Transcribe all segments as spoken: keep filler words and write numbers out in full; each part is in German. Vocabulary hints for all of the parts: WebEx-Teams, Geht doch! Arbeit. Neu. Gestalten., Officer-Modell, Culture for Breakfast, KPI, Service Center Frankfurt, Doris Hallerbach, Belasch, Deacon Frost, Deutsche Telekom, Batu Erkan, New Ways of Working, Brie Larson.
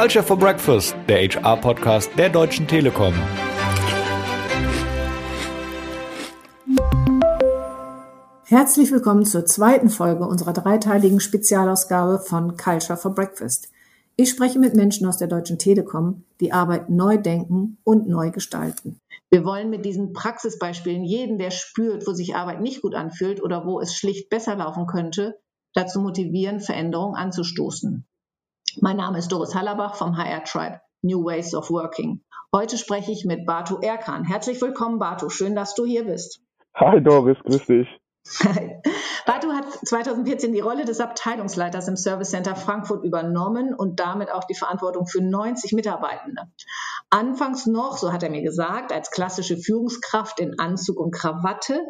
Culture for Breakfast, der H R-Podcast der Deutschen Telekom. Herzlich willkommen zur zweiten Folge unserer dreiteiligen Spezialausgabe von Culture for Breakfast. Ich spreche mit Menschen aus der Deutschen Telekom, die Arbeit neu denken und neu gestalten. Wir wollen mit diesen Praxisbeispielen jeden, der spürt, wo sich Arbeit nicht gut anfühlt oder wo es schlicht besser laufen könnte, dazu motivieren, Veränderungen anzustoßen. Mein Name ist Doris Hallerbach vom H R-Tribe, New Ways of Working. Heute spreche ich mit Batu Erkan. Herzlich willkommen, Batu. Schön, dass du hier bist. Hi, Doris. Grüß dich. Batu hat zweitausendvierzehn die Rolle des Abteilungsleiters im Service Center Frankfurt übernommen und damit auch die Verantwortung für neunzig Mitarbeitende. Anfangs noch, so hat er mir gesagt, als klassische Führungskraft in Anzug und Krawatte,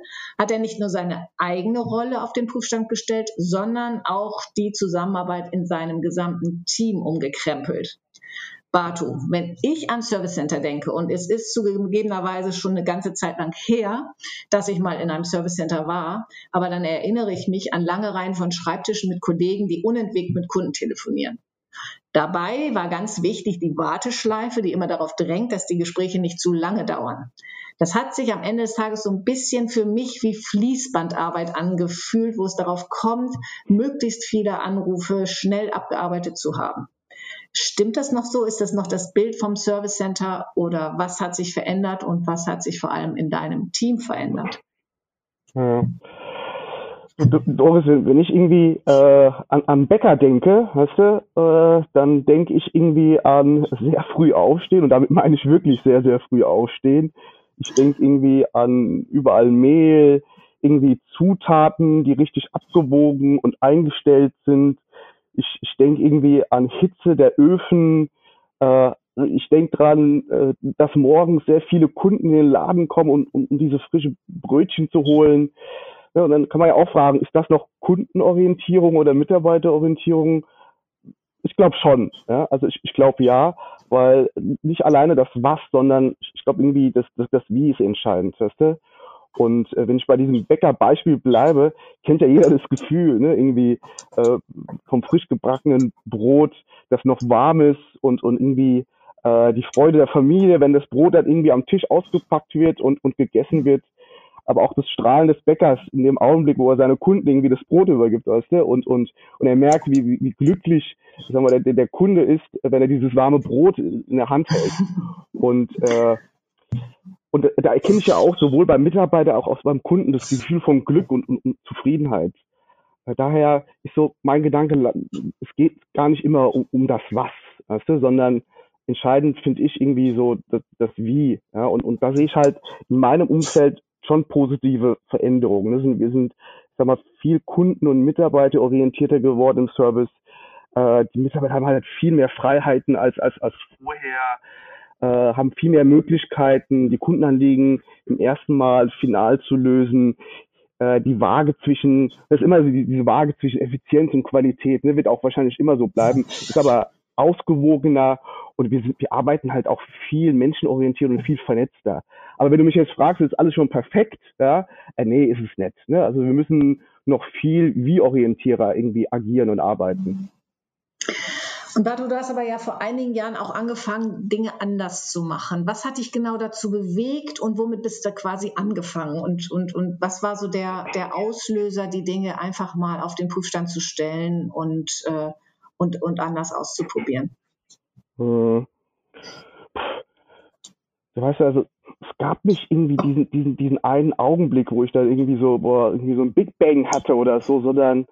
hat er nicht nur seine eigene Rolle auf den Prüfstand gestellt, sondern auch die Zusammenarbeit in seinem gesamten Team umgekrempelt. Batu, wenn ich an Service Center denke, und es ist zugegebenerweise schon eine ganze Zeit lang her, dass ich mal in einem Service Center war, aber dann erinnere ich mich an lange Reihen von Schreibtischen mit Kollegen, die unentwegt mit Kunden telefonieren. Dabei war ganz wichtig die Warteschleife, die immer darauf drängt, dass die Gespräche nicht zu lange dauern. Das hat sich am Ende des Tages so ein bisschen für mich wie Fließbandarbeit angefühlt, wo es darauf kommt, möglichst viele Anrufe schnell abgearbeitet zu haben. Stimmt das noch so? Ist das noch das Bild vom Service Center oder was hat sich verändert und was hat sich vor allem in deinem Team verändert? Ja. Doris, wenn ich irgendwie äh, an, an Bäcker denke, weißt du, äh, dann denke ich irgendwie an sehr früh aufstehen, und damit meine ich wirklich sehr, sehr früh aufstehen. Ich denke irgendwie an überall Mehl, irgendwie Zutaten, die richtig abgewogen und eingestellt sind. Ich, ich denke irgendwie an Hitze der Öfen. Äh, ich denke dran, äh, dass morgens sehr viele Kunden in den Laden kommen, um, um, um diese frischen Brötchen zu holen. Ja, und dann kann man ja auch fragen, ist das noch Kundenorientierung oder Mitarbeiterorientierung? Ich glaube schon. Ja? Also ich, ich glaube ja, weil nicht alleine das Was, sondern ich glaube irgendwie, das, das, das Wie ist entscheidend, weißt du? Und äh, wenn ich bei diesem Bäckerbeispiel bleibe, kennt ja jeder das Gefühl, ne? Irgendwie äh, vom frisch gebackenen Brot, das noch warm ist, und, und irgendwie äh, die Freude der Familie, wenn das Brot dann irgendwie am Tisch ausgepackt wird und, und gegessen wird. Aber auch das Strahlen des Bäckers in dem Augenblick, wo er seine Kunden irgendwie das Brot übergibt, weißt du? Und, und, und er merkt, wie, wie, wie glücklich, sagen wir, der, der Kunde ist, wenn er dieses warme Brot in der Hand hält. Und äh, Und da erkenne ich ja auch sowohl beim Mitarbeiter als auch beim Kunden das Gefühl von Glück und, und, und Zufriedenheit. Daher ist so mein Gedanke, es geht gar nicht immer um, um das Was, weißt du, sondern entscheidend finde ich irgendwie so das, das Wie. Ja? Und, und da sehe ich halt in meinem Umfeld schon positive Veränderungen. Wir sind, wir sind sag mal, viel Kunden- und Mitarbeiterorientierter geworden im Service. Die Mitarbeiter haben halt viel mehr Freiheiten als, als, als vorher. Äh, haben viel mehr Möglichkeiten, die Kundenanliegen im ersten Mal final zu lösen. Äh, die Waage zwischen, das ist immer so, die, diese Waage zwischen Effizienz und Qualität, ne, wird auch wahrscheinlich immer so bleiben, ist aber ausgewogener, und wir, sind, wir arbeiten halt auch viel menschenorientiert und viel vernetzter. Aber wenn du mich jetzt fragst, ist alles schon perfekt, ja? Äh, nee, ist es nicht. Ne? Also wir müssen noch viel wie-orientierer irgendwie agieren und arbeiten. Und Batu, du hast aber ja vor einigen Jahren auch angefangen, Dinge anders zu machen. Was hat dich genau dazu bewegt und womit bist du quasi angefangen? Und, und, und was war so der, der Auslöser, die Dinge einfach mal auf den Prüfstand zu stellen und, äh, und, und anders auszuprobieren? Hm. Du weißt ja, also es gab nicht irgendwie diesen, diesen, diesen einen Augenblick, wo ich da irgendwie so, boah, irgendwie so ein Big Bang hatte oder so, sondern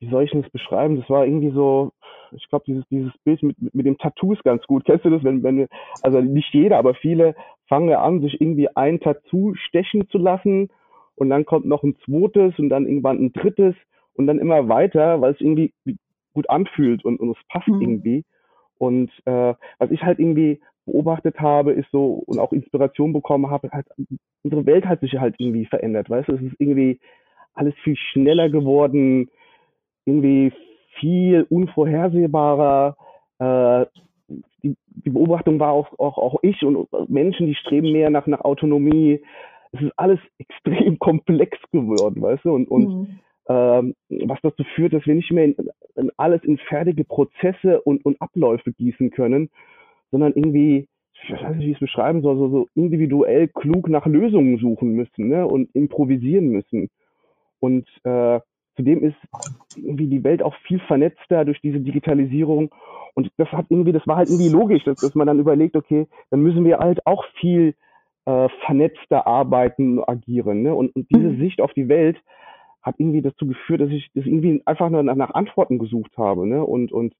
wie soll ich das beschreiben? Das war irgendwie so, ich glaube, dieses, dieses Bild mit, mit, mit dem Tattoo ist ganz gut. Kennst du das? Wenn, wenn, also nicht jeder, aber viele fangen ja an, sich irgendwie ein Tattoo stechen zu lassen, und dann kommt noch ein zweites und dann irgendwann ein drittes und dann immer weiter, weil es irgendwie gut anfühlt und, und es passt mhm. irgendwie. Und äh, was ich halt irgendwie beobachtet habe, ist so, und auch Inspiration bekommen habe, halt, unsere Welt hat sich halt irgendwie verändert, weißt du? Es ist irgendwie alles viel schneller geworden, irgendwie viel unvorhersehbarer. Äh, die, die Beobachtung war auch, auch, auch ich und Menschen, die streben mehr nach, nach Autonomie. Es ist alles extrem komplex geworden, weißt du? Und, und mhm. ähm, was dazu führt, dass wir nicht mehr in, in alles in fertige Prozesse und, und Abläufe gießen können, sondern irgendwie, ich weiß nicht, wie ich es beschreiben soll, so, so individuell klug nach Lösungen suchen müssen, ne, und improvisieren müssen. Und äh, zudem ist irgendwie die Welt auch viel vernetzter durch diese Digitalisierung. Und das hat irgendwie, das war halt irgendwie logisch, dass, dass man dann überlegt, okay, dann müssen wir halt auch viel äh, vernetzter arbeiten, agieren. Ne? Und, und diese Sicht auf die Welt hat irgendwie dazu geführt, dass ich das irgendwie einfach nur nach, nach Antworten gesucht habe. Ne? Und, und,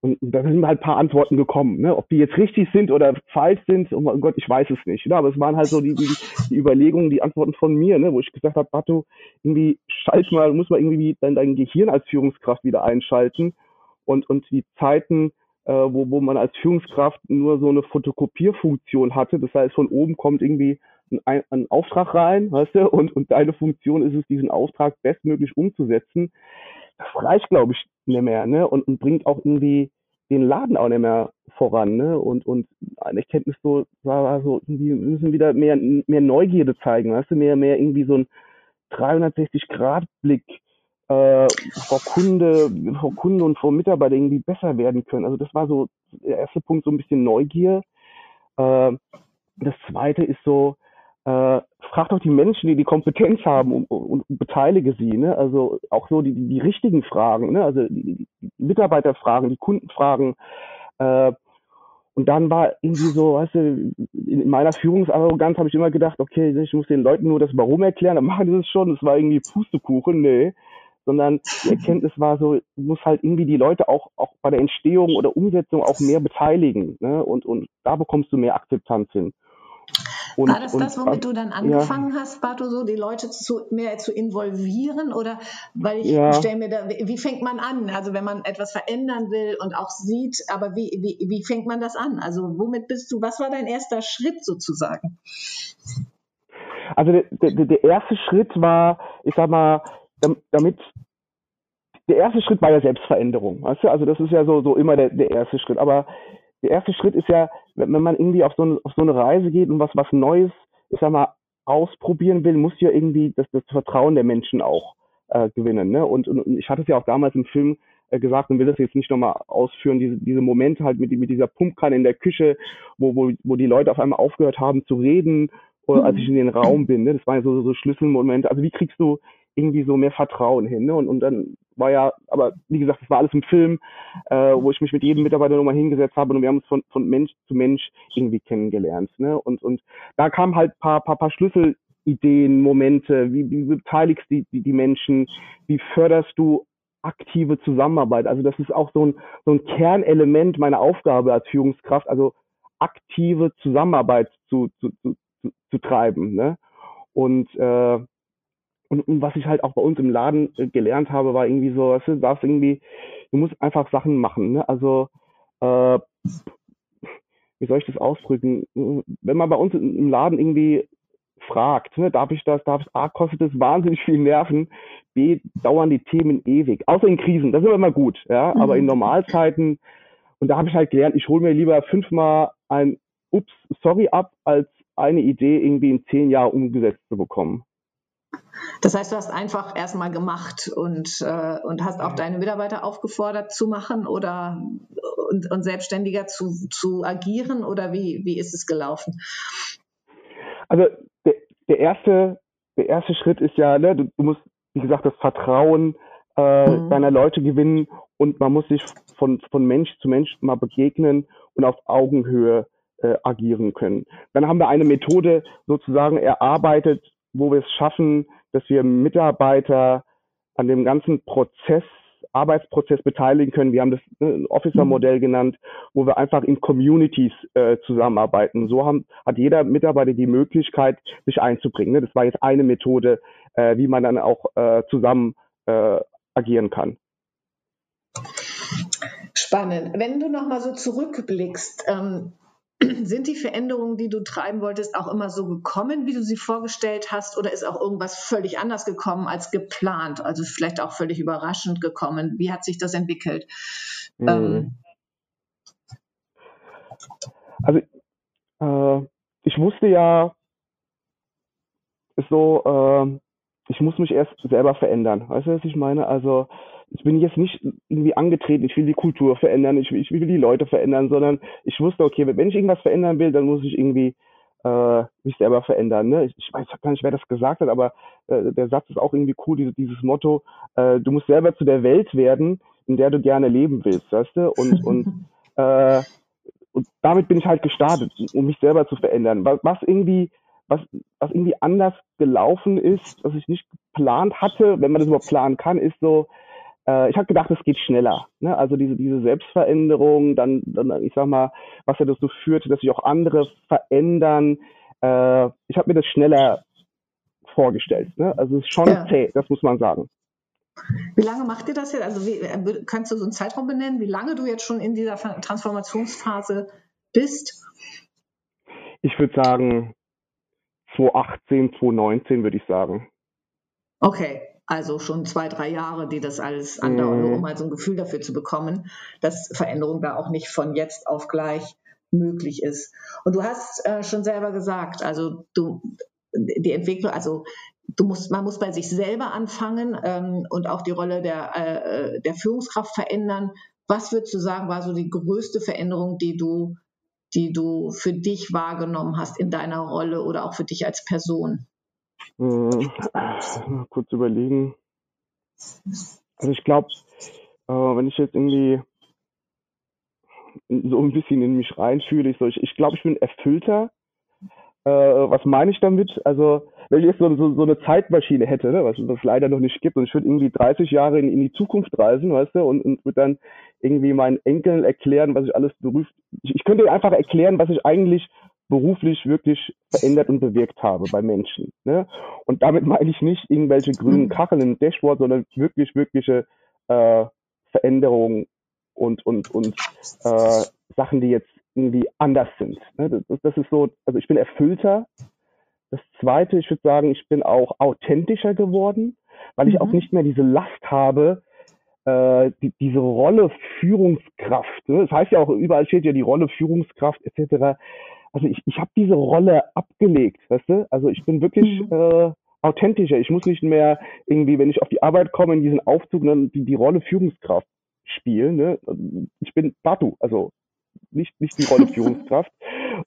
und da sind halt ein paar Antworten gekommen. Ne? Ob die jetzt richtig sind oder falsch sind, oh mein Gott, ich weiß es nicht. Ne? Aber es waren halt so die, die, die Überlegungen, die Antworten von mir, ne? Wo ich gesagt habe, Batu, irgendwie schalt mal, muss mal irgendwie dein, dein Gehirn als Führungskraft wieder einschalten. Und, und die Zeiten, äh, wo, wo man als Führungskraft nur so eine Fotokopierfunktion hatte, das heißt, von oben kommt irgendwie ein, ein Auftrag rein, weißt du, und, und deine Funktion ist es, diesen Auftrag bestmöglich umzusetzen, das reicht, glaube ich, nicht mehr, ne, und, und bringt auch irgendwie den Laden auch nicht mehr voran, ne, und, und eine Erkenntnis so, war so, irgendwie müssen wieder mehr, mehr Neugierde zeigen, weißt du, mehr, mehr irgendwie so ein dreihundertsechzig Grad Blick, Äh, vor Kunde, vor Kunden und vor Mitarbeiter irgendwie besser werden können. Also das war so der erste Punkt, so ein bisschen Neugier. Äh, das zweite ist so, äh, frag doch die Menschen, die die Kompetenz haben und, und, und beteilige sie. Ne? Also auch so die, die, die richtigen Fragen, ne? Also die, die Mitarbeiterfragen, die Kundenfragen. Äh, und dann war irgendwie so, weißt du, in meiner Führungsarroganz habe ich immer gedacht, okay, ich muss den Leuten nur das Warum erklären, dann machen die das schon. Das war irgendwie Pustekuchen, nee. Sondern die Erkenntnis war so, muss halt irgendwie die Leute auch, auch bei der Entstehung oder Umsetzung auch mehr beteiligen. Ne? Und, und da bekommst du mehr Akzeptanz hin. Und, war das und, das, womit du dann angefangen ja. hast, Batu, so die Leute zu, mehr zu involvieren? Oder, weil ich ja. stelle mir da, wie fängt man an? Also wenn man etwas verändern will und auch sieht, aber wie, wie, wie fängt man das an? Also womit bist du, was war dein erster Schritt sozusagen? Also der, der, der erste Schritt war, ich sag mal, damit, der erste Schritt war ja Selbstveränderung, weißt du? Also das ist ja so, so immer der, der erste Schritt, aber der erste Schritt ist ja, wenn man irgendwie auf so eine, auf so eine Reise geht und was, was Neues, ich sag mal, ausprobieren will, muss ja irgendwie das, das Vertrauen der Menschen auch äh, gewinnen, ne? Und, und, und ich hatte es ja auch damals im Film äh, gesagt und will das jetzt nicht nochmal ausführen, diese, diese Momente halt mit, mit dieser Pumpkanne in der Küche, wo, wo, wo die Leute auf einmal aufgehört haben zu reden, oder, als ich in den Raum bin, ne? Das waren ja so, so Schlüsselmomente, also wie kriegst du irgendwie so mehr Vertrauen hin. Ne? Und, und dann war ja, aber wie gesagt, das war alles im Film, äh, wo ich mich mit jedem Mitarbeiter nochmal hingesetzt habe und wir haben uns von, von Mensch zu Mensch irgendwie kennengelernt. Ne? Und, und da kamen halt ein paar, paar, paar Schlüsselideen, Momente, wie, wie beteiligst du die, die, die Menschen, wie förderst du aktive Zusammenarbeit. Also das ist auch so ein, so ein Kernelement meiner Aufgabe als Führungskraft, also aktive Zusammenarbeit zu, zu, zu, zu, zu treiben. Ne? Und äh, Und, und was ich halt auch bei uns im Laden äh, gelernt habe, war irgendwie so, weißt du, darfst irgendwie, du musst einfach Sachen machen. Ne? Also, äh, wie soll ich das ausdrücken? Wenn man bei uns im Laden irgendwie fragt, ne, darf ich das, darf ich A, kostet das wahnsinnig viel Nerven, B, dauern die Themen ewig. Außer in Krisen, das ist immer gut, ja, mhm. aber in Normalzeiten. Und da habe ich halt gelernt, ich hole mir lieber fünfmal ein Ups, sorry ab, als eine Idee irgendwie in zehn Jahren umgesetzt zu bekommen. Das heißt, du hast einfach erstmal gemacht und, äh, und hast auch deine Mitarbeiter aufgefordert zu machen oder und, und selbstständiger zu, zu agieren oder wie, wie ist es gelaufen? Also der, der, erste, der erste Schritt ist ja, ne, du, du musst, wie gesagt, das Vertrauen äh, mhm. deiner Leute gewinnen und man muss sich von, von Mensch zu Mensch mal begegnen und auf Augenhöhe äh, agieren können. Dann haben wir eine Methode sozusagen erarbeitet, wo wir es schaffen, dass wir Mitarbeiter an dem ganzen Prozess, Arbeitsprozess beteiligen können. Wir haben das ne, Officer-Modell genannt, wo wir einfach in Communities äh, zusammenarbeiten. So haben, hat jeder Mitarbeiter die Möglichkeit, sich einzubringen. Ne? Das war jetzt eine Methode, äh, wie man dann auch äh, zusammen äh, agieren kann. Spannend. Wenn du nochmal so zurückblickst, ähm sind die Veränderungen, die du treiben wolltest, auch immer so gekommen, wie du sie vorgestellt hast, oder ist auch irgendwas völlig anders gekommen als geplant? Also vielleicht auch völlig überraschend gekommen. Wie hat sich das entwickelt? Mhm. Ähm. Also äh, ich wusste ja, so äh, ich muss mich erst selber verändern. Weißt du, was ich meine? Also ich bin jetzt nicht irgendwie angetreten, ich will die Kultur verändern, ich, ich will die Leute verändern, sondern ich wusste, okay, wenn ich irgendwas verändern will, dann muss ich irgendwie äh, mich selber verändern. Ne? Ich, ich weiß gar nicht, wer das gesagt hat, aber äh, der Satz ist auch irgendwie cool, diese, dieses Motto, äh, du musst selber zu der Welt werden, in der du gerne leben willst, weißt du? Und, und, äh, und damit bin ich halt gestartet, um mich selber zu verändern. Was, was irgendwie... Was, was irgendwie anders gelaufen ist, was ich nicht geplant hatte, wenn man das überhaupt planen kann, ist so, äh, ich habe gedacht, es geht schneller. Ne? Also diese, diese Selbstveränderung, dann, dann, ich sag mal, was ja dazu führt, dass sich auch andere verändern. Äh, ich habe mir das schneller vorgestellt. Ne? Also es ist schon ja. zäh, das muss man sagen. Wie lange macht ihr das jetzt? Also wie, kannst du so einen Zeitraum benennen, wie lange du jetzt schon in dieser Transformationsphase bist? Ich würde sagen, zwanzig achtzehn, zwanzig neunzehn würde ich sagen. Okay, also schon zwei, drei Jahre, die das alles andauern, mm. nur um mal so ein Gefühl dafür zu bekommen, dass Veränderung da auch nicht von jetzt auf gleich möglich ist. Und du hast äh, schon selber gesagt, also du, die Entwicklung, also du musst, man muss bei sich selber anfangen ähm, und auch die Rolle der, äh, der Führungskraft verändern. Was würdest du sagen, war so die größte Veränderung, die du die du für dich wahrgenommen hast in deiner Rolle oder auch für dich als Person? Hm, kurz überlegen. Also ich glaube, äh, wenn ich jetzt irgendwie so ein bisschen in mich reinfühle, ich, so, ich, ich glaube, ich bin erfüllter. Äh, was meine ich damit? Also wenn ich jetzt so, so, so eine Zeitmaschine hätte, ne, was es leider noch nicht gibt, und ich würde irgendwie dreißig Jahre in, in die Zukunft reisen, weißt du, und, und würde dann irgendwie meinen Enkeln erklären, was ich alles beruflich, ich, ich könnte einfach erklären, was ich eigentlich beruflich wirklich verändert und bewirkt habe bei Menschen. Ne? Und damit meine ich nicht irgendwelche grünen Kacheln im Dashboard, sondern wirklich, wirkliche äh, Veränderungen und, und, und äh, Sachen, die jetzt irgendwie anders sind. Ne? Das, das ist so, also ich bin erfüllter. Das Zweite, ich würde sagen, ich bin auch authentischer geworden, weil ich mhm. auch nicht mehr diese Last habe, äh, die, diese Rolle Führungskraft. Ne? Das heißt ja auch, überall steht ja die Rolle Führungskraft et cetera. Also ich, ich habe diese Rolle abgelegt, weißt du? Also ich bin wirklich mhm. äh, authentischer. Ich muss nicht mehr irgendwie, wenn ich auf die Arbeit komme, in diesen Aufzug, dann die, die Rolle Führungskraft spielen. Ne? Ich bin Batu, also nicht, nicht die Rolle Führungskraft.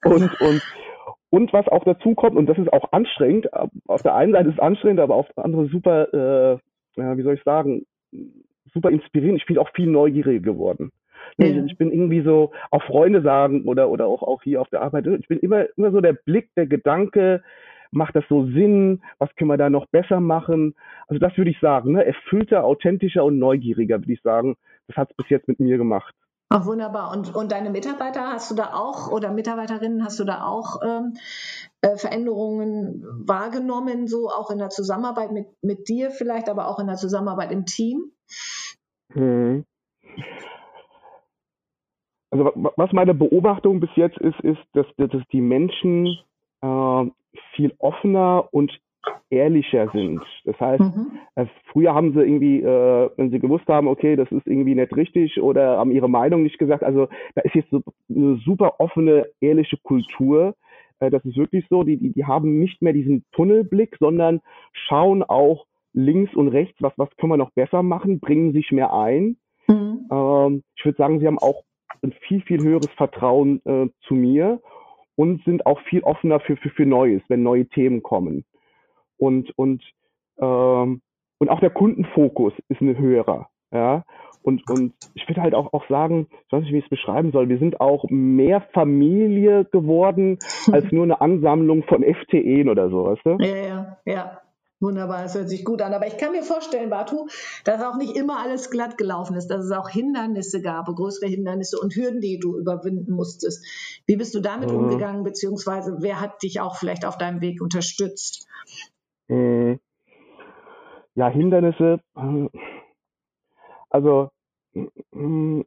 Und, und Und was auch dazu kommt, und das ist auch anstrengend, auf der einen Seite ist es anstrengend, aber auf der anderen super, äh, ja, wie soll ich sagen, super inspirierend. Ich bin auch viel neugieriger geworden. Mhm. Ich bin irgendwie so, auch Freunde sagen oder, oder auch, auch hier auf der Arbeit, ich bin immer, immer so der Blick, der Gedanke, macht das so Sinn, was können wir da noch besser machen? Also das würde ich sagen, ne? Erfüllter, authentischer und neugieriger, würde ich sagen. Das hat es bis jetzt mit mir gemacht. Ach, wunderbar. Und, und deine Mitarbeiter hast du da auch, oder Mitarbeiterinnen hast du da auch ähm, äh, Veränderungen wahrgenommen, so auch in der Zusammenarbeit mit, mit dir vielleicht, aber auch in der Zusammenarbeit im Team? Hm. Also was meine Beobachtung bis jetzt ist, ist, dass, dass die Menschen äh, viel offener und ehrlicher sind. Das heißt, mhm. also früher haben sie irgendwie, äh, wenn sie gewusst haben, okay, das ist irgendwie nicht richtig oder haben ihre Meinung nicht gesagt, also da ist jetzt so eine super offene, ehrliche Kultur. Äh, das ist wirklich so, die, die, die haben nicht mehr diesen Tunnelblick, sondern schauen auch links und rechts, was, was können wir noch besser machen, bringen sich mehr ein. Mhm. Ähm, ich würde sagen, sie haben auch ein viel, viel höheres Vertrauen äh, zu mir und sind auch viel offener für, für, für Neues, wenn neue Themen kommen. Und, und, ähm, und auch der Kundenfokus ist ein höherer. Ja? Und, und ich würde halt auch, auch sagen, ich weiß nicht, wie ich es beschreiben soll, wir sind auch mehr Familie geworden als nur eine Ansammlung von F T E oder so, weißt du? Ja, ja, ja. Wunderbar, das hört sich gut an. Aber ich kann mir vorstellen, Batu, dass auch nicht immer alles glatt gelaufen ist, dass es auch Hindernisse gab, größere Hindernisse und Hürden, die du überwinden musstest. Wie bist du damit mhm. umgegangen, beziehungsweise wer hat dich auch vielleicht auf deinem Weg unterstützt? Ja, Hindernisse, also ein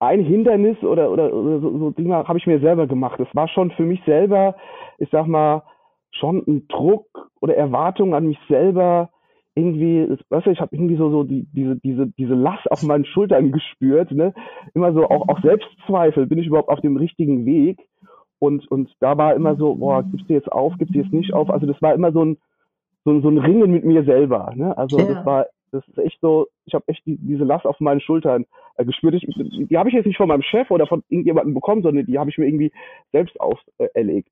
Hindernis oder, oder, oder so, so Dinge habe ich mir selber gemacht. Das war schon für mich selber, ich sag mal, schon ein Druck oder Erwartung an mich selber. Irgendwie, weißt du, ich habe irgendwie so, so die, diese, diese, diese Last auf meinen Schultern gespürt. Ne? Immer so auch, auch Selbstzweifel, bin ich überhaupt auf dem richtigen Weg? Und, und da war immer so, boah, gibst du jetzt auf, gibst du jetzt nicht auf? Also das war immer so ein, so, so ein Ringen mit mir selber. Ne? Also ja. das war, das ist echt so, ich habe echt die, diese Last auf meinen Schultern äh, gespürt. Ich, die habe ich jetzt nicht von meinem Chef oder von irgendjemandem bekommen, sondern die habe ich mir irgendwie selbst auferlegt.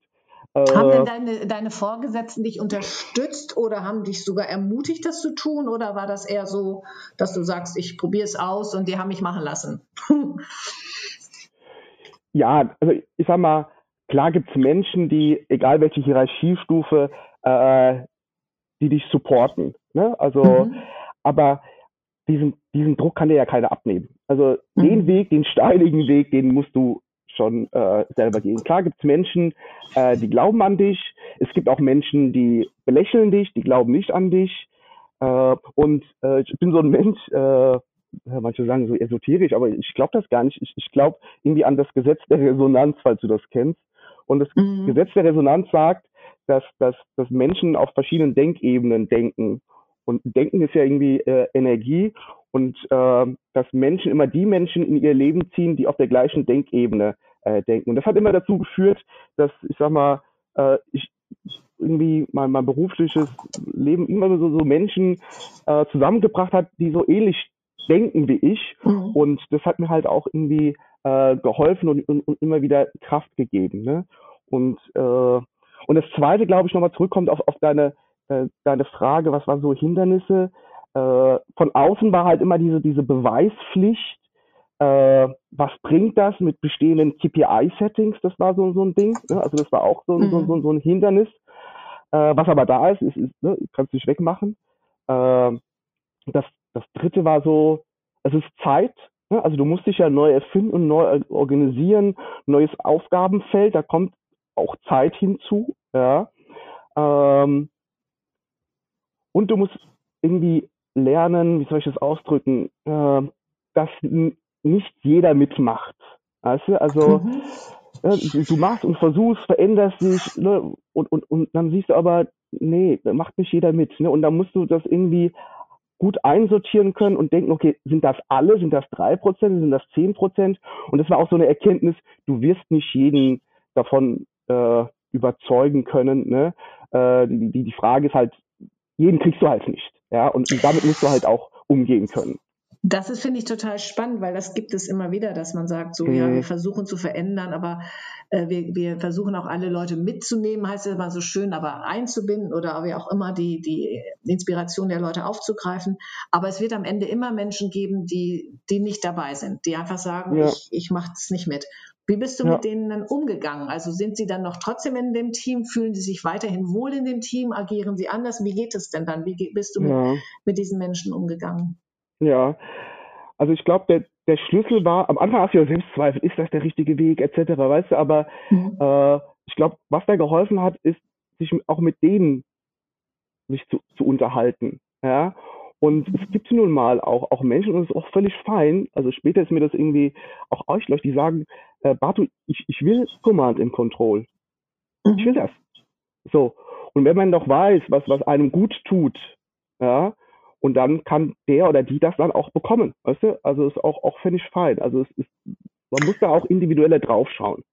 Äh, äh, haben denn deine, deine Vorgesetzten dich unterstützt oder haben dich sogar ermutigt, das zu tun? Oder war das eher so, dass du sagst, ich probiere es aus und die haben mich machen lassen? Ja, also ich sag mal, klar gibt es Menschen, die, egal welche Hierarchiestufe, äh, die dich supporten. Ne? Also, mhm. aber diesen, diesen Druck kann dir ja keiner abnehmen. Also mhm. den Weg, den steinigen Weg, den musst du schon äh, selber gehen. Klar gibt es Menschen, äh, die glauben an dich. Es gibt auch Menschen, die belächeln dich, die glauben nicht an dich. Äh, und äh, ich bin so ein Mensch, äh, manche sagen so esoterisch, aber ich glaube das gar nicht. Ich, ich glaube irgendwie an das Gesetz der Resonanz, falls du das kennst. Und das mhm. Gesetz der Resonanz sagt, dass, dass, dass Menschen auf verschiedenen Denkebenen denken. Und Denken ist ja irgendwie äh, Energie. Und äh, dass Menschen immer die Menschen in ihr Leben ziehen, die auf der gleichen Denkebene äh, denken. Und das hat immer dazu geführt, dass, ich sag mal, äh, ich irgendwie mein, mein berufliches Leben immer so, so Menschen äh, zusammengebracht hat, die so ähnlich denken wie ich. Mhm. Und das hat mir halt auch irgendwie äh, geholfen und, und, und immer wieder Kraft gegeben. Ne? Und, äh, und das Zweite, glaube ich, nochmal zurückkommt auf, auf deine, äh, deine Frage, was waren so Hindernisse? Äh, von außen war halt immer diese, diese Beweispflicht. Äh, was bringt das mit bestehenden K P I-Settings? Das war so, so ein Ding. Ne? Also das war auch so, mhm. so, so, so ein Hindernis. Äh, was aber da ist, ist, ist ne? kannst du nicht wegmachen. Äh, das Das dritte war so, es ist Zeit, ne? Also du musst dich ja neu erfinden und neu organisieren, neues Aufgabenfeld, da kommt auch Zeit hinzu, ja. Ähm, und du musst irgendwie lernen, wie soll ich das ausdrücken, äh, dass nicht jeder mitmacht, weißt du? Also mhm. ja, du machst und versuchst, veränderst dich, ne? und, und, und dann siehst du aber, nee, da macht nicht jeder mit, ne? Und dann musst du das irgendwie gut einsortieren können und denken, okay, sind das alle, sind das drei Prozent, sind das zehn Prozent? Und das war auch so eine Erkenntnis, du wirst nicht jeden davon äh, überzeugen können. Ne? Äh, die, die Frage ist halt, jeden kriegst du halt nicht. Ja? Und, und damit musst du halt auch umgehen können. Das ist, finde ich, total spannend, weil das gibt es immer wieder, dass man sagt, so, mhm. ja, wir versuchen zu verändern, aber äh, wir, wir versuchen auch alle Leute mitzunehmen, heißt es immer so schön, aber einzubinden oder wie auch immer die, die Inspiration der Leute aufzugreifen. Aber es wird am Ende immer Menschen geben, die, die nicht dabei sind, die einfach sagen, ja. ich, ich mache das nicht mit. Wie bist du ja. mit denen dann umgegangen? Also sind sie dann noch trotzdem in dem Team? Fühlen sie sich weiterhin wohl in dem Team? Agieren sie anders? Wie geht es denn dann? Wie ge- bist du ja. mit, mit diesen Menschen umgegangen? Ja, also ich glaube, der, der Schlüssel war, am Anfang hast du ja Selbstzweifel, ist das der richtige Weg, et cetera, weißt du, aber mhm. äh, ich glaube, was da geholfen hat, ist, sich auch mit denen sich zu, zu unterhalten, ja, und mhm. es gibt nun mal auch, auch Menschen, und es ist auch völlig fein, also später ist mir das irgendwie auch ausgeleuchtet, die sagen, äh, Batu, ich, ich will Command and Control, mhm. ich will das, so, und wenn man doch weiß, was, was einem gut tut, ja, und dann kann der oder die das dann auch bekommen, weißt du? Also ist auch, auch finde ich fein. Also es ist, man muss da auch individueller draufschauen.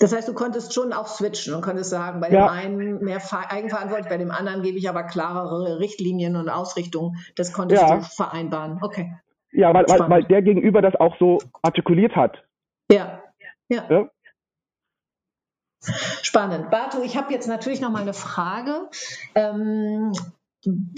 Das heißt, du konntest schon auch switchen und konntest sagen, bei ja. dem einen mehr Eigenverantwortung, bei dem anderen gebe ich aber klarere Richtlinien und Ausrichtungen. Das konntest ja. du vereinbaren. Okay. Ja, weil, weil, weil der Gegenüber das auch so artikuliert hat. Ja, ja. ja? Spannend. Batu, ich habe jetzt natürlich noch mal eine Frage. Ähm,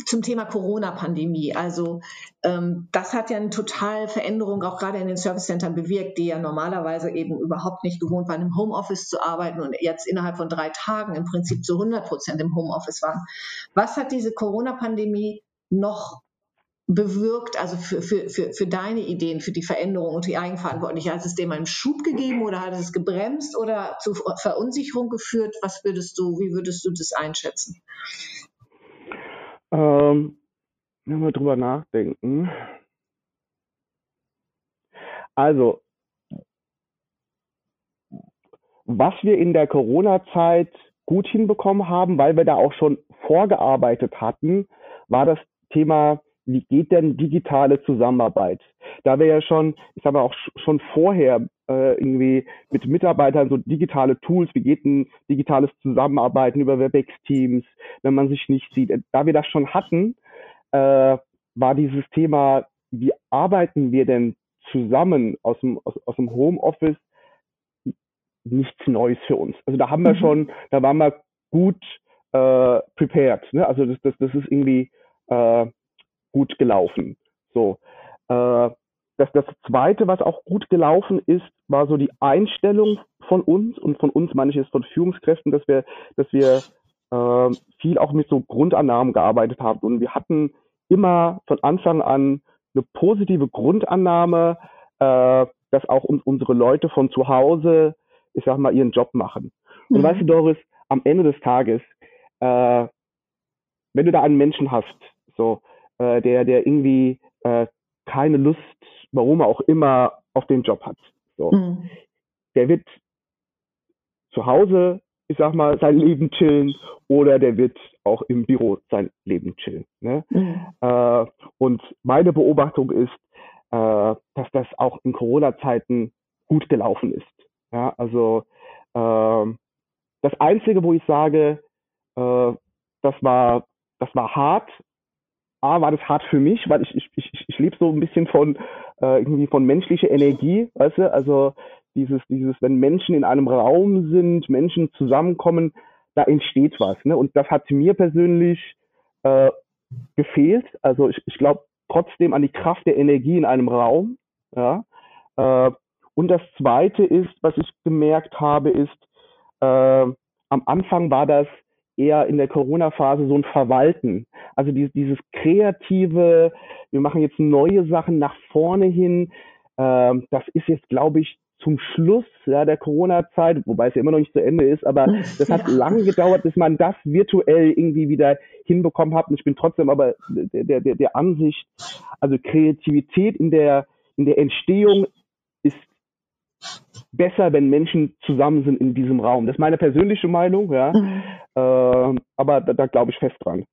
Zum Thema Corona-Pandemie. Also ähm, das hat ja eine totale Veränderung auch gerade in den Service-Centern bewirkt, die ja normalerweise eben überhaupt nicht gewohnt waren, im Homeoffice zu arbeiten und jetzt innerhalb von drei Tagen im Prinzip zu hundert Prozent im Homeoffice waren. Was hat diese Corona-Pandemie noch bewirkt, also für, für, für, für deine Ideen, für die Veränderung und die Eigenverantwortlichkeit? Hat es dem einen Schub gegeben oder hat es gebremst oder zu Verunsicherung geführt? Was würdest du, wie würdest du das einschätzen? Ähm, mal drüber nachdenken. Also, was wir in der Corona-Zeit gut hinbekommen haben, weil wir da auch schon vorgearbeitet hatten, war das Thema, wie geht denn digitale Zusammenarbeit? Da wir ja schon, ich sag mal auch schon vorher äh, irgendwie mit Mitarbeitern so digitale Tools, wie geht ein digitales Zusammenarbeiten über WebEx-Teams, wenn man sich nicht sieht. Da wir das schon hatten, äh, war dieses Thema, wie arbeiten wir denn zusammen aus dem, aus, aus dem Homeoffice, nichts Neues für uns. Also da haben wir mhm. schon, da waren wir gut äh, prepared. Ne? Also das, das, das ist irgendwie äh, gut gelaufen. So. Äh, das, das Zweite, was auch gut gelaufen ist, war so die Einstellung von uns, und von uns meine ich jetzt von Führungskräften, dass wir, dass wir äh, viel auch mit so Grundannahmen gearbeitet haben. Und wir hatten immer von Anfang an eine positive Grundannahme, äh, dass auch uns, unsere Leute von zu Hause, ich sag mal, ihren Job machen. Und mhm. weißt du, Doris, am Ende des Tages, äh, wenn du da einen Menschen hast, so, äh, der, der irgendwie äh, keine Lust, warum auch immer, auf den Job hat, so, mhm. der wird zu Hause, ich sag mal, sein Leben chillen, oder der wird auch im Büro sein Leben chillen. Ne? Mhm. Äh, und meine Beobachtung ist, äh, dass das auch in Corona-Zeiten gut gelaufen ist. Ja, also äh, das Einzige, wo ich sage, äh, das war das war hart. A, war das hart für mich, weil ich ich ich, ich lebe so ein bisschen von äh, irgendwie von menschlicher Energie, weißt du? Also dieses dieses, wenn Menschen in einem Raum sind, Menschen zusammenkommen, da entsteht was, ne? Und das hat mir persönlich äh, gefehlt. Also ich ich glaube trotzdem an die Kraft der Energie in einem Raum, ja. Äh, Und das Zweite ist, was ich gemerkt habe, ist, äh, am Anfang war das eher in der Corona-Phase so ein Verwalten. Also die, dieses kreative, wir machen jetzt neue Sachen nach vorne hin, äh, das ist jetzt, glaube ich, zum Schluss ja, der Corona-Zeit, wobei es ja immer noch nicht zu Ende ist, aber das hat ja. lange gedauert, bis man das virtuell irgendwie wieder hinbekommen hat. Und ich bin trotzdem aber der, der, der Ansicht, also Kreativität in der, in der Entstehung ist besser, wenn Menschen zusammen sind in diesem Raum. Das ist meine persönliche Meinung, ja. Mhm. Äh, aber da, da glaube ich fest dran.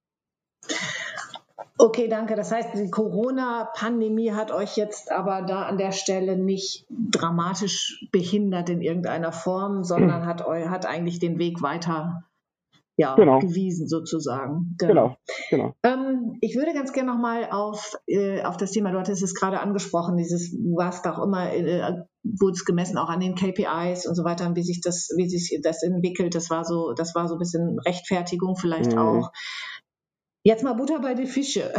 Okay, danke. Das heißt, die Corona-Pandemie hat euch jetzt aber da an der Stelle nicht dramatisch behindert in irgendeiner Form, sondern mhm. hat, eu, hat eigentlich den Weg weiter ja, genau. gewiesen sozusagen. Genau. genau, genau. Ähm, ich würde ganz gerne nochmal auf, äh, auf das Thema, du hattest es gerade angesprochen, dieses, du warst auch immer, äh, wurde es gemessen auch an den K P Is und so weiter, und wie sich das, wie sich das entwickelt, das war so, das war so ein bisschen Rechtfertigung vielleicht mhm. auch. Jetzt mal Butter bei die Fische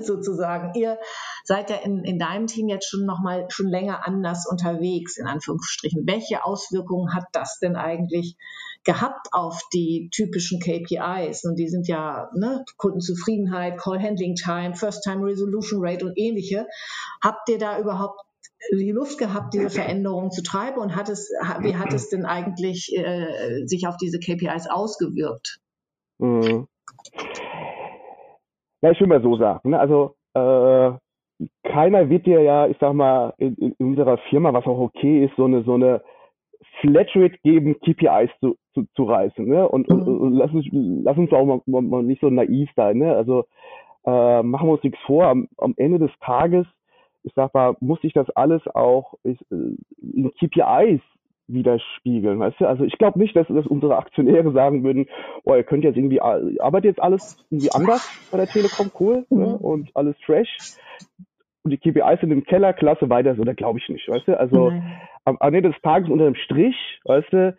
sozusagen. Ihr seid ja in, in deinem Team jetzt schon nochmal schon länger anders unterwegs, in Anführungsstrichen. Welche Auswirkungen hat das denn eigentlich gehabt auf die typischen K P Is? Und die sind ja ne, Kundenzufriedenheit, Call-Handling-Time, First-Time-Resolution-Rate und ähnliche. Habt ihr da überhaupt die Luft gehabt, diese Veränderungen zu treiben? Und hat es, wie hat es denn eigentlich äh, sich auf diese K P Is ausgewirkt? Mhm. Ja, ich will mal so sagen, ne? Also äh, keiner wird dir ja, ich sag mal, in, in unserer Firma, was auch okay ist, so eine so eine Flatrate geben, K P Is zu, zu, zu reißen, ne? Und, mhm. und, und lass, uns, lass uns auch mal, mal, mal nicht so naiv sein, ne? Also äh, machen wir uns nichts vor, am, am Ende des Tages, ich sag mal, muss ich das alles auch ich, in K P Is widerspiegeln, weißt du? Also ich glaube nicht, dass, dass unsere Aktionäre sagen würden, oh, ihr könnt jetzt irgendwie, arbeitet jetzt alles irgendwie anders bei der Telekom, cool, mhm. ne? Und alles fresh. Und die K P Is sind im Keller, klasse, weiter so, da glaube ich nicht, weißt du? Also mhm. am Ende des Tages unter dem Strich, weißt du,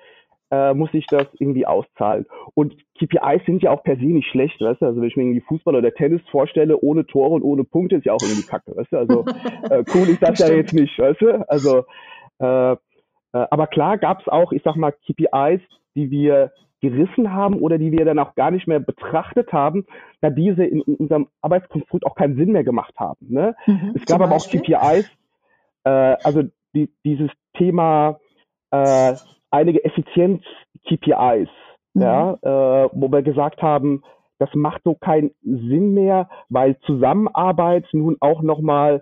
äh, muss ich das irgendwie auszahlen. Und K P Is sind ja auch per se nicht schlecht, weißt du? Also wenn ich mir irgendwie Fußball oder Tennis vorstelle, ohne Tore und ohne Punkte, ist ja auch irgendwie kacke, weißt du? Also äh, cool ist das ja jetzt nicht, weißt du? Also äh, aber klar gab es auch, ich sag mal, K P Is, die wir gerissen haben oder die wir dann auch gar nicht mehr betrachtet haben, da diese in, in unserem Arbeitskonstrukt auch keinen Sinn mehr gemacht haben. Ne? Mhm, es gab aber auch K P Is, äh, also die, dieses Thema, äh, einige Effizienz-K P Is, mhm. ja, äh, wo wir gesagt haben, das macht so keinen Sinn mehr, weil Zusammenarbeit nun auch nochmal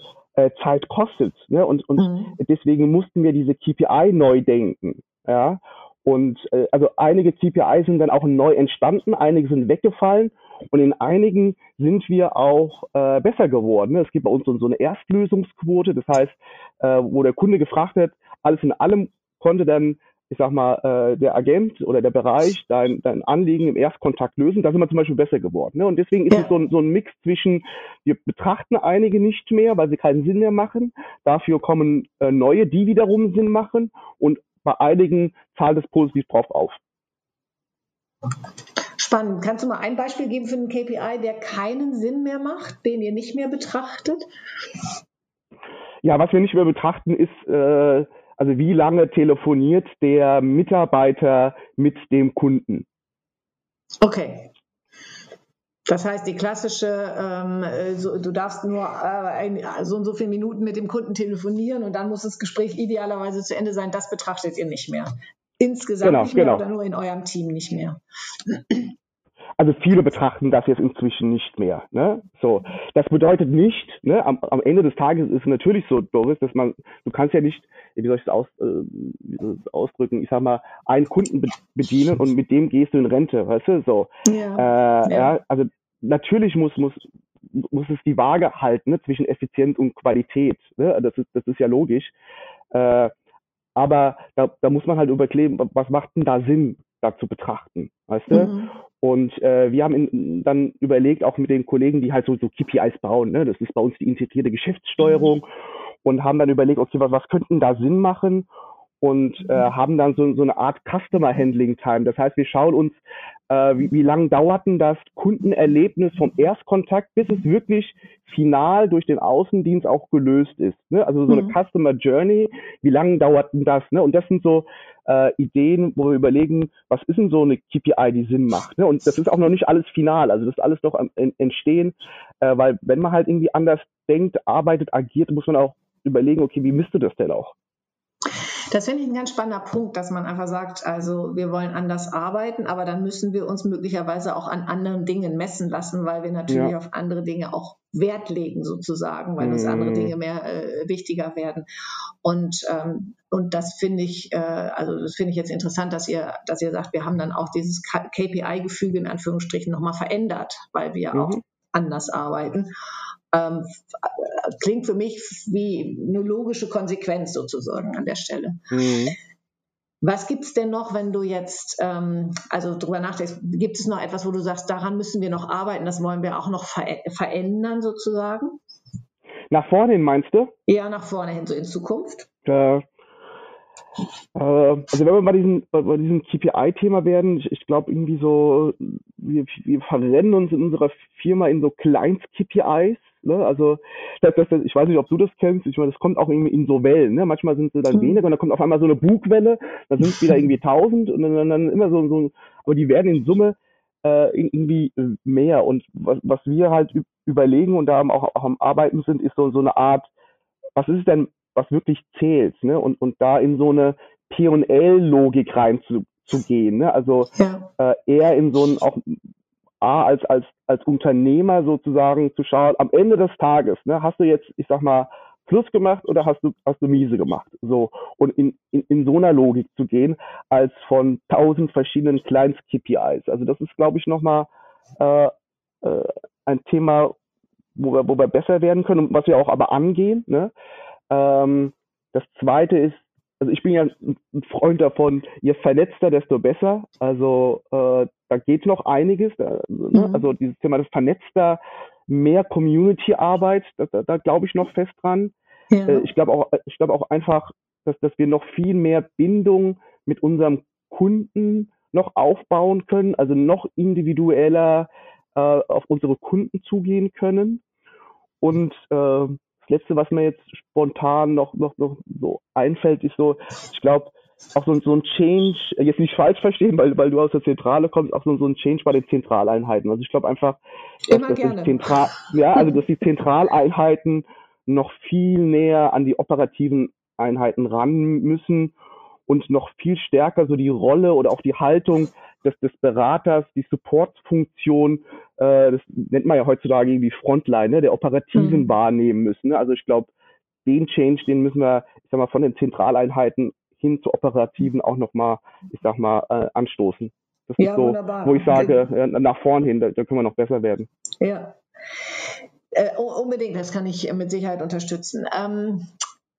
Zeit kostet, ne? Und, und mhm. deswegen mussten wir diese K P I neu denken, ja, und äh, also einige K P Is sind dann auch neu entstanden, einige sind weggefallen Und in einigen sind wir auch äh, besser geworden. Es gibt bei uns so, so eine Erstlösungsquote. Das heißt, äh, wo der Kunde gefragt wird, alles in allem konnte dann, ich sag mal, äh, der Agent oder der Bereich dein, dein Anliegen im Erstkontakt lösen. Da sind wir zum Beispiel besser geworden. Ne? Und deswegen ist es so ein, so ein Mix zwischen, wir betrachten einige nicht mehr, weil sie keinen Sinn mehr machen. Dafür kommen äh, neue, die wiederum Sinn machen. Und bei einigen zahlt es positiv drauf auf. Spannend. Kannst du mal ein Beispiel geben für einen K P I, der keinen Sinn mehr macht, den ihr nicht mehr betrachtet? Ja, was wir nicht mehr betrachten ist, äh, also wie lange telefoniert der Mitarbeiter mit dem Kunden? Okay. Das heißt, die klassische, ähm, so, du darfst nur äh, ein, so und so viele Minuten mit dem Kunden telefonieren und dann muss das Gespräch idealerweise zu Ende sein, das betrachtet ihr nicht mehr. Insgesamt genau, nicht mehr genau. Oder nur in eurem Team nicht mehr? Also viele betrachten das jetzt inzwischen nicht mehr. Ne? So, das bedeutet nicht, ne, am, am Ende des Tages ist natürlich so, Doris, dass man, du kannst ja nicht, wie soll ich das aus, äh, ausdrücken, ich sag mal, einen Kunden be bedienen und mit dem gehst du in Rente, weißt du, so. Ja. Äh, ja. Ja, also natürlich muss, muss, muss es die Waage halten, ne, zwischen Effizienz und Qualität. Ne? Das ist, das ist ja logisch. Äh, aber da, da muss man halt überkleben, was macht denn da Sinn, da zu betrachten, weißt du? Mhm. Und äh, wir haben in, dann überlegt, auch mit den Kollegen, die halt so, so K P Is bauen, ne? Das ist bei uns die integrierte Geschäftssteuerung, mhm. und haben dann überlegt, okay, was, was könnten da Sinn machen, und äh, haben dann so, so eine Art Customer Handling Time. Das heißt, wir schauen uns, äh, wie, wie lange dauert denn das Kundenerlebnis vom Erstkontakt, bis es wirklich final durch den Außendienst auch gelöst ist. Ne? Also so eine mhm. Customer Journey, wie lange dauert denn das? Ne? Und das sind so äh, Ideen, wo wir überlegen, was ist denn so eine K P I, die Sinn macht? Ne? Und das ist auch noch nicht alles final, also das ist alles noch am Entstehen, äh, weil wenn man halt irgendwie anders denkt, arbeitet, agiert, muss man auch überlegen, okay, wie misst du das denn auch? Das finde ich ein ganz spannender Punkt, dass man einfach sagt, also wir wollen anders arbeiten, aber dann müssen wir uns möglicherweise auch an anderen Dingen messen lassen, weil wir natürlich ja. auf andere Dinge auch Wert legen sozusagen, weil mm. uns andere Dinge mehr äh, wichtiger werden. Und, ähm, und das finde ich, äh, also das finde ich jetzt interessant, dass ihr, dass ihr sagt, wir haben dann auch dieses K P I-Gefüge in Anführungsstrichen nochmal verändert, weil wir mhm. auch anders arbeiten. Ähm, klingt für mich wie eine logische Konsequenz sozusagen an der Stelle. Mhm. Was gibt es denn noch, wenn du jetzt ähm, also drüber nachdenkst, gibt es noch etwas, wo du sagst, daran müssen wir noch arbeiten, das wollen wir auch noch ver verändern sozusagen? Nach vorne hin meinst du? Ja, nach vorne hin, so in Zukunft. Äh, äh, also wenn wir bei diesem, bei diesem K P I-Thema werden, ich, ich glaube irgendwie so, wir, wir verrennen uns in unserer Firma in so Kleinst-K P Is. Also, das, das, ich weiß nicht, ob du das kennst, ich meine, das kommt auch irgendwie in so Wellen, ne? Manchmal sind sie dann mhm. weniger und dann kommt auf einmal so eine Bugwelle, da sind es wieder irgendwie tausend und dann, dann immer so, so, aber die werden in Summe äh, irgendwie mehr, und was, was wir halt überlegen und da auch, auch am Arbeiten sind, ist so, so eine Art, was ist es denn, was wirklich zählt, ne? und, und da in so eine P und L-Logik reinzugehen, ne? Also ja. äh, eher in so ein, auch als, als, als Unternehmer sozusagen zu schauen, am Ende des Tages, ne, hast du jetzt, ich sag mal, Plus gemacht oder hast du, hast du miese gemacht? So. Und in, in, in so einer Logik zu gehen, als von tausend verschiedenen Kleinst-K P Is. Also das ist, glaube ich, nochmal äh, äh, ein Thema, wo wir, wo wir besser werden können und was wir auch aber angehen. Ne? Ähm, das Zweite ist, also ich bin ja ein Freund davon, je vernetzter, desto besser. Also äh, da geht noch einiges. Da, ne? Mhm. Also dieses Thema des Vernetzter, mehr Community-Arbeit, da, da, da glaube ich noch fest dran. Ja. Äh, ich glaube auch, ich glaube auch einfach, dass, dass wir noch viel mehr Bindung mit unserem Kunden noch aufbauen können, also noch individueller äh, auf unsere Kunden zugehen können. Und äh, das Letzte, was mir jetzt spontan noch, noch, noch so einfällt, ist so, ich glaube, auch so, so ein Change, jetzt nicht falsch verstehen, weil, weil du aus der Zentrale kommst, auch so, so ein Change bei den Zentraleinheiten. Also ich glaube einfach, dass, dass, die Zentral, ja, also dass die Zentraleinheiten noch viel näher an die operativen Einheiten ran müssen und noch viel stärker so die Rolle oder auch die Haltung des, des Beraters, die Supportfunktion, äh, das nennt man ja heutzutage irgendwie Frontline, ne, der Operativen mhm. wahrnehmen müssen. Ne? Also ich glaube, den Change, den müssen wir, ich sag mal, von den Zentraleinheiten hin zu Operativen auch nochmal, ich sag mal, äh, anstoßen. Das ja, ist so, wunderbar. Wo ich sage, ja. nach vorn hin, da, da können wir noch besser werden. Ja, äh, unbedingt, das kann ich mit Sicherheit unterstützen. Ähm,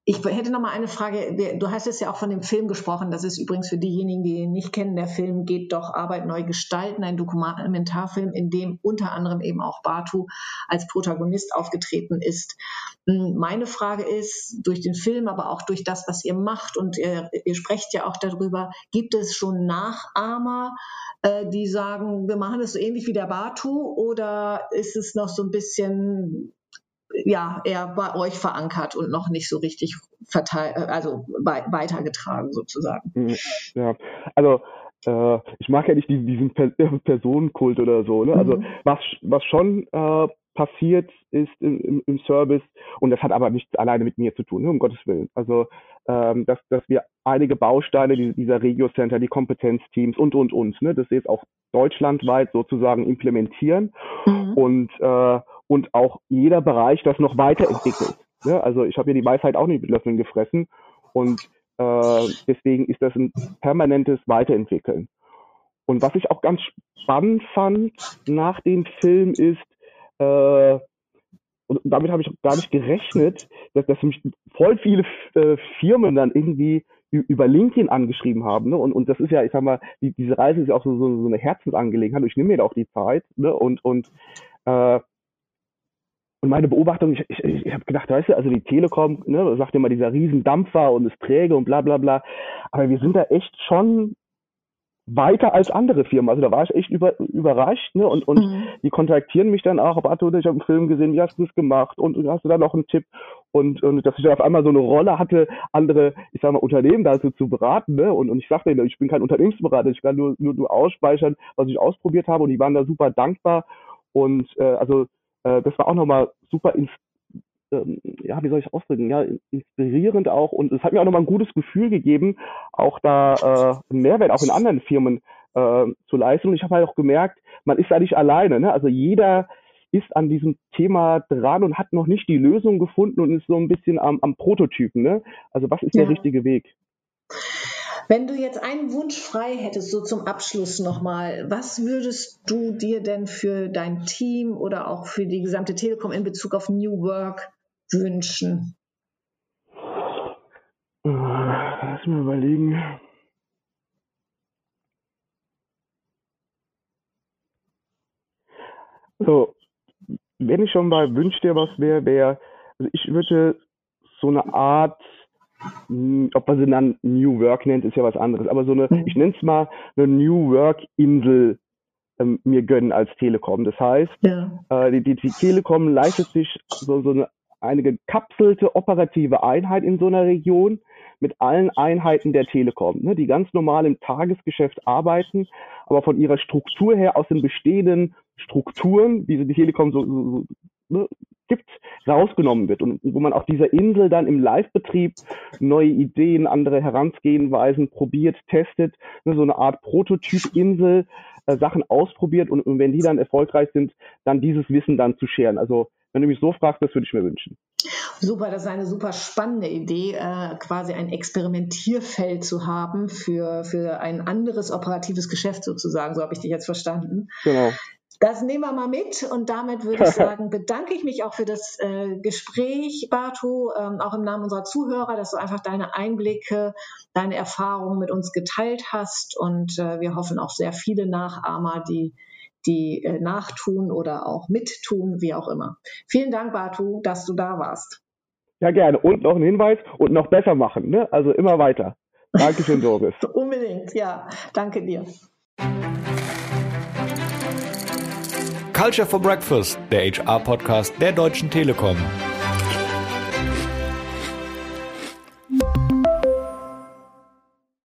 ich hätte noch mal eine Frage. Du hast es ja auch von dem Film gesprochen. Das ist übrigens für diejenigen, die ihn nicht kennen. Der Film geht doch Arbeit neu gestalten, ein Dokumentarfilm, in dem unter anderem eben auch Batu als Protagonist aufgetreten ist. Meine Frage ist, durch den Film, aber auch durch das, was ihr macht, und ihr, ihr sprecht ja auch darüber, gibt es schon Nachahmer, äh, die sagen, wir machen das so ähnlich wie der Batu, oder ist es noch so ein bisschen, ja, eher bei euch verankert und noch nicht so richtig verteilt, also bei, weitergetragen sozusagen? Ja, also äh, ich mag ja nicht diesen, diesen per- Personenkult oder so, ne? Also mhm. was, was schon äh, passiert ist im, im Service, und das hat aber nichts alleine mit mir zu tun, ne, um Gottes Willen. Also, ähm, dass, dass wir einige Bausteine dieser Regio-Center, die Kompetenzteams und, und, und, ne, das jetzt auch deutschlandweit sozusagen implementieren mhm. und, äh, und auch jeder Bereich das noch weiterentwickelt. Ne? Also, ich habe ja die Weisheit auch nicht mit Löffeln gefressen, und äh, deswegen ist das ein permanentes Weiterentwickeln. Und was ich auch ganz spannend fand nach dem Film ist, Äh, und damit habe ich gar nicht gerechnet, dass, dass mich voll viele äh, Firmen dann irgendwie über LinkedIn angeschrieben haben, ne? Und, und das ist ja, ich sag mal, die, diese Reise ist ja auch so, so, so eine Herzensangelegenheit, und ich nehme mir da auch die Zeit, ne? Und, und, äh, und meine Beobachtung, ich, ich, ich habe gedacht, weißt du, also die Telekom, ne, sagt immer, dieser Riesendampfer und ist träge und bla bla bla, aber wir sind da echt schon weiter als andere Firmen. Also da war ich echt über, überrascht, ne? Und, und mhm. die kontaktieren mich dann auch, Batu, ich habe einen Film gesehen, wie hast du es gemacht? Und, und hast du da noch einen Tipp? Und, und dass ich dann auf einmal so eine Rolle hatte, andere, ich sag mal, Unternehmen dazu zu beraten, ne? Und, und ich sagte ihnen, ich bin kein Unternehmensberater, ich kann nur, nur, nur ausspeichern, was ich ausprobiert habe, und die waren da super dankbar. Und äh, also äh, das war auch nochmal super ins, ähm, ja, wie soll ich ausdrücken, ja, inspirierend auch, und es hat mir auch nochmal ein gutes Gefühl gegeben, auch da äh, einen Mehrwert auch in anderen Firmen äh, zu leisten. Und ich habe halt auch gemerkt, man ist da nicht alleine, ne? Also jeder ist an diesem Thema dran und hat noch nicht die Lösung gefunden und ist so ein bisschen am, am Prototypen, ne? Also was ist ja der richtige Weg? Wenn du jetzt einen Wunsch frei hättest, so zum Abschluss nochmal, was würdest du dir denn für dein Team oder auch für die gesamte Telekom in Bezug auf New Work wünschen? Lass mich überlegen. So, wenn ich schon mal wünsche dir was wäre, wäre, also ich würde so eine Art, ob man sie dann New Work nennt, ist ja was anderes, aber so eine, mhm. ich nenne es mal eine New Work Insel ähm, mir gönnen als Telekom. Das heißt, ja. äh, die, die, die Telekom leistet sich so, so eine eine gekapselte operative Einheit in so einer Region mit allen Einheiten der Telekom, ne, die ganz normal im Tagesgeschäft arbeiten, aber von ihrer Struktur her aus den bestehenden Strukturen, die die Telekom so, so, ne, gibt, rausgenommen wird, und wo man auf dieser Insel dann im Live-Betrieb neue Ideen, andere Herangehensweisen probiert, testet, ne, so eine Art Prototyp-Insel, äh, Sachen ausprobiert, und, und wenn die dann erfolgreich sind, dann dieses Wissen dann zu scheren. Also wenn du mich so fragst, das würde ich mir wünschen. Super, das ist eine super spannende Idee, äh, quasi ein Experimentierfeld zu haben für, für ein anderes operatives Geschäft sozusagen, so habe ich dich jetzt verstanden. Genau. Das nehmen wir mal mit, und damit würde ich sagen, bedanke ich mich auch für das äh, Gespräch, Batu, ähm, auch im Namen unserer Zuhörer, dass du einfach deine Einblicke, deine Erfahrungen mit uns geteilt hast, und äh, wir hoffen auf sehr viele Nachahmer, die die äh, nachtun oder auch mittun, wie auch immer. Vielen Dank, Batu, dass du da warst. Ja, gerne. Und noch ein Hinweis, und noch besser machen, ne? Also immer weiter. Dankeschön, Doris. Unbedingt, ja. Danke dir. Culture for Breakfast, der H R-Podcast der Deutschen Telekom.